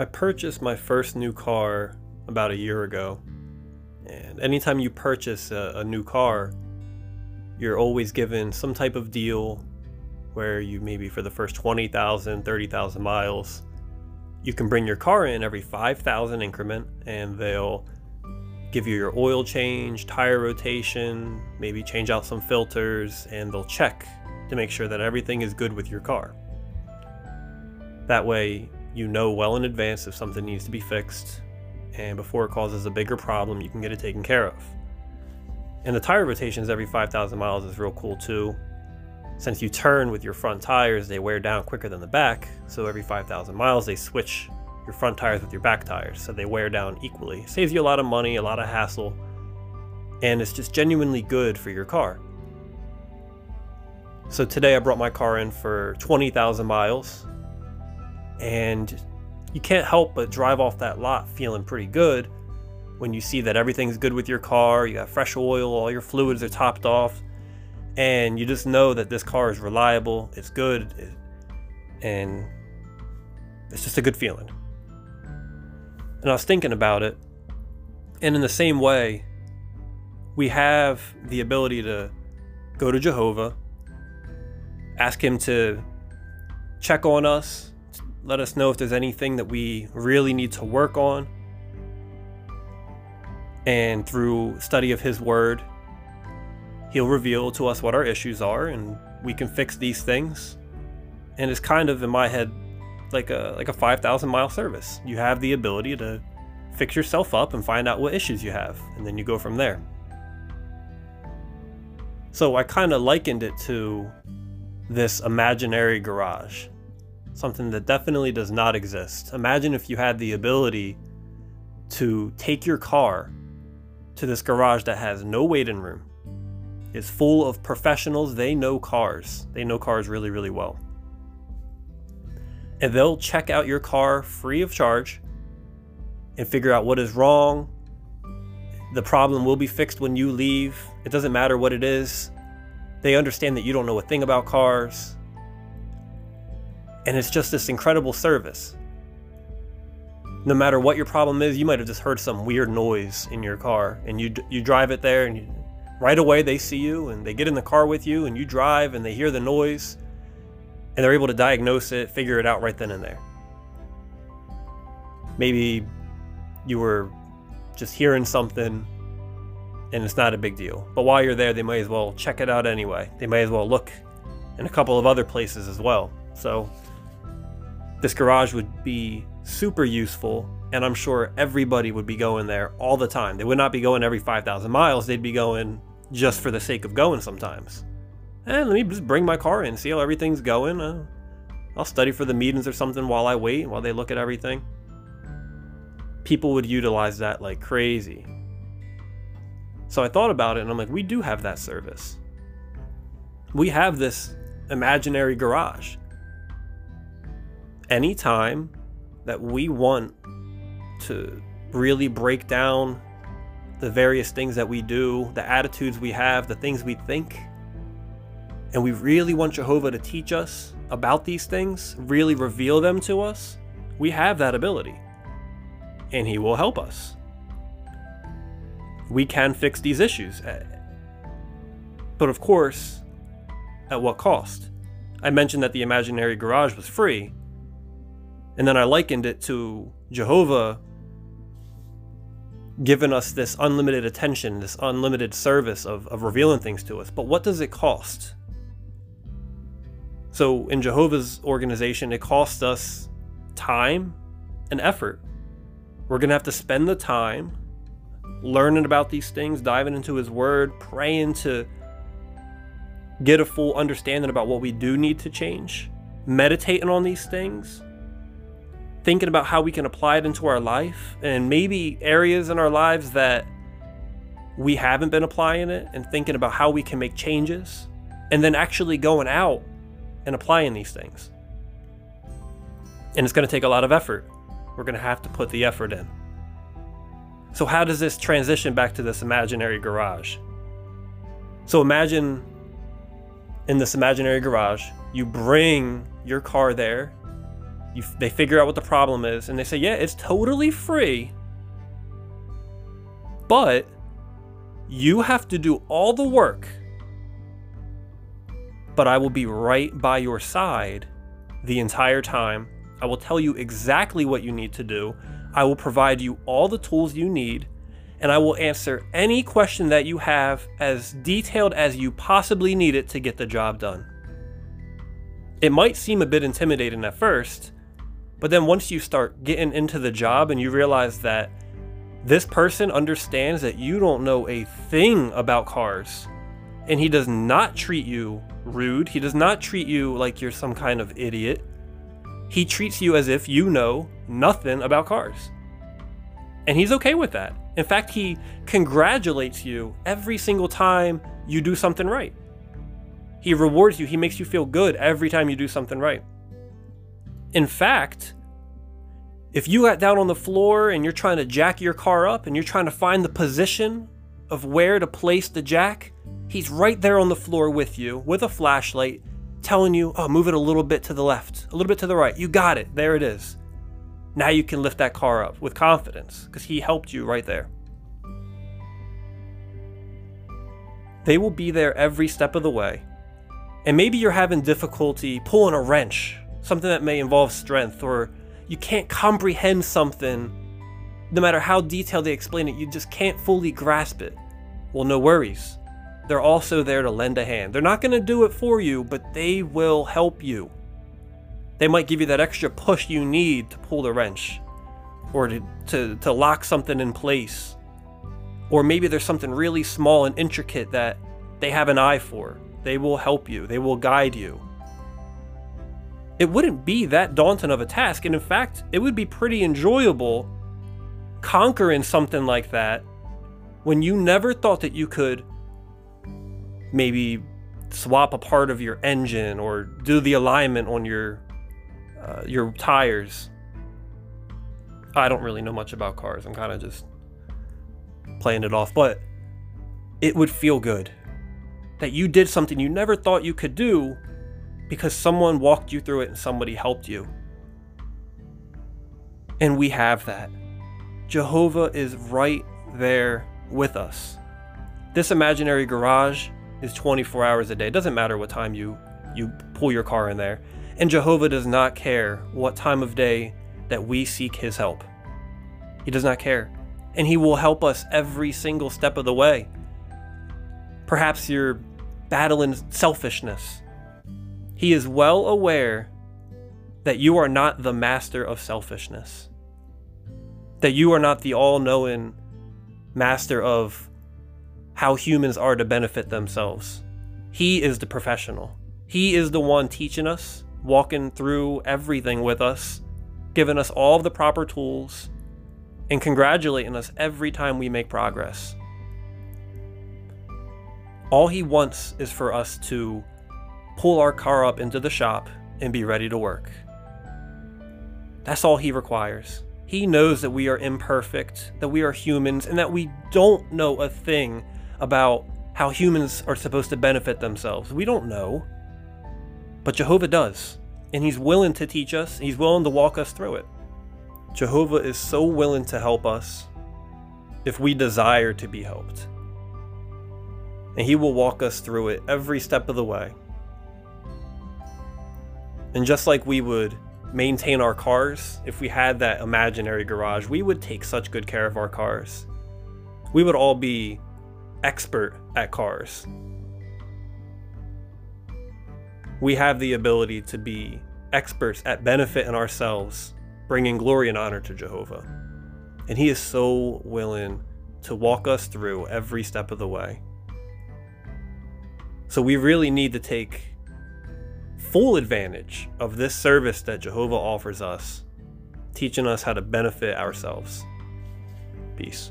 I purchased my first new car about a year ago. And anytime you purchase a new car, you're always given some type of deal where you maybe for the first 20,000, 30,000 miles, you can bring your car in every 5,000 increment and they'll give you your oil change, tire rotation, maybe change out some filters, and they'll check to make sure that everything is good with your car. That way, you know well in advance if something needs to be fixed, and before it causes a bigger problem, you can get it taken care of. And the tire rotations every 5,000 miles is real cool too. Since you turn with your front tires, they wear down quicker than the back, so every 5,000 miles they switch your front tires with your back tires, so they wear down equally. It saves you a lot of money, a lot of hassle, and it's just genuinely good for your car. So today I brought my car in for 20,000 miles, and you can't help but drive off that lot feeling pretty good when you see that everything's good with your car, you got fresh oil, all your fluids are topped off, and you just know that this car is reliable, it's good, and it's just a good feeling. And I was thinking about it, and in the same way, we have the ability to go to Jehovah, ask him to check on us, let us know if there's anything that we really need to work on. And through study of his word, he'll reveal to us what our issues are and we can fix these things. And it's kind of, in my head, like a 5,000 mile service. You have the ability to fix yourself up and find out what issues you have, and then you go from there. So I kind of likened it to this imaginary garage, something that definitely does not exist. Imagine if you had the ability to take your car to this garage that has no waiting room. It's full of professionals. They know cars. They know cars really, really well. And they'll check out your car free of charge and figure out what is wrong. The problem will be fixed when you leave. It doesn't matter what it is. They understand that you don't know a thing about cars. And it's just this incredible service. No matter what your problem is, you might have just heard some weird noise in your car, and you drive it there, and right away they see you and they get in the car with you, and you drive and they hear the noise and they're able to diagnose it, figure it out right then and there. Maybe you were just hearing something and it's not a big deal, but while you're there, they might as well check it out anyway. They may as well look in a couple of other places as well. So this garage would be super useful, and I'm sure everybody would be going there all the time. They would not be going every 5,000 miles. They'd be going just for the sake of going sometimes. And let me just bring my car in, see how everything's going. I'll study for the meetings or something while I wait, while they look at everything. People would utilize that like crazy. So I thought about it, and I'm like, we do have that service. We have this imaginary garage. Anytime that we want to really break down the various things that we do, the attitudes we have, the things we think, and we really want Jehovah to teach us about these things, really reveal them to us, we have that ability, and he will help us. We can fix these issues, but of course, at what cost? I mentioned that the imaginary garage was free, and then I likened it to Jehovah giving us this unlimited attention, this unlimited service of revealing things to us. But what does it cost? So in Jehovah's organization, it costs us time and effort. We're going to have to spend the time learning about these things, diving into his word, praying to get a full understanding about what we do need to change, meditating on these things, thinking about how we can apply it into our life, and maybe areas in our lives that we haven't been applying it, and thinking about how we can make changes, and then actually going out and applying these things. And it's going to take a lot of effort. We're going to have to put the effort in. So how does this transition back to this imaginary garage? So imagine in this imaginary garage, you bring your car there, They figure out what the problem is, and they say, yeah, it's totally free, but you have to do all the work, but I will be right by your side the entire time. I will tell you exactly what you need to do. I will provide you all the tools you need, and I will answer any question that you have as detailed as you possibly need it to get the job done. It might seem a bit intimidating at first, but then once you start getting into the job and you realize that this person understands that you don't know a thing about cars, and he does not treat you rude, he does not treat you like you're some kind of idiot, he treats you as if you know nothing about cars. And he's okay with that. In fact, he congratulates you every single time you do something right. He rewards you. He makes you feel good every time you do something right. In fact, if you got down on the floor and you're trying to jack your car up and you're trying to find the position of where to place the jack, he's right there on the floor with you with a flashlight telling you, oh, move it a little bit to the left, a little bit to the right. You got it. There it is. Now you can lift that car up with confidence because he helped you right there. They will be there every step of the way. And maybe you're having difficulty pulling a wrench, something that may involve strength, or you can't comprehend something. No matter how detailed they explain it, you just can't fully grasp it. Well, no worries. They're also there to lend a hand. They're not going to do it for you, but they will help you. They might give you that extra push you need to pull the wrench, or to lock something in place. Or maybe there's something really small and intricate that they have an eye for. They will help you. They will guide you. It wouldn't be that daunting of a task, and in fact, it would be pretty enjoyable conquering something like that when you never thought that you could maybe swap a part of your engine or do the alignment on your tires. I don't really know much about cars. I'm kind of just playing it off, but it would feel good that you did something you never thought you could do because someone walked you through it and somebody helped you. And we have that. Jehovah is right there with us. This imaginary garage is 24 hours a day. It doesn't matter what time you pull your car in there. And Jehovah does not care what time of day that we seek his help. He does not care. And he will help us every single step of the way. Perhaps you're battling selfishness. He is well aware that you are not the master of selfishness. That you are not the all-knowing master of how humans are to benefit themselves. He is the professional. He is the one teaching us, walking through everything with us, giving us all of the proper tools, and congratulating us every time we make progress. All he wants is for us to pull our car up into the shop and be ready to work. That's all he requires. He knows that we are imperfect, that we are humans, and that we don't know a thing about how humans are supposed to benefit themselves. We don't know, but Jehovah does, and he's willing to teach us. He's willing to walk us through it. Jehovah is so willing to help us if we desire to be helped. And he will walk us through it every step of the way. And just like we would maintain our cars, if we had that imaginary garage, we would take such good care of our cars. We would all be expert at cars. We have the ability to be experts at benefiting ourselves, bringing glory and honor to Jehovah. And he is so willing to walk us through every step of the way. So we really need to take full advantage of this service that Jehovah offers us, teaching us how to benefit ourselves. Peace.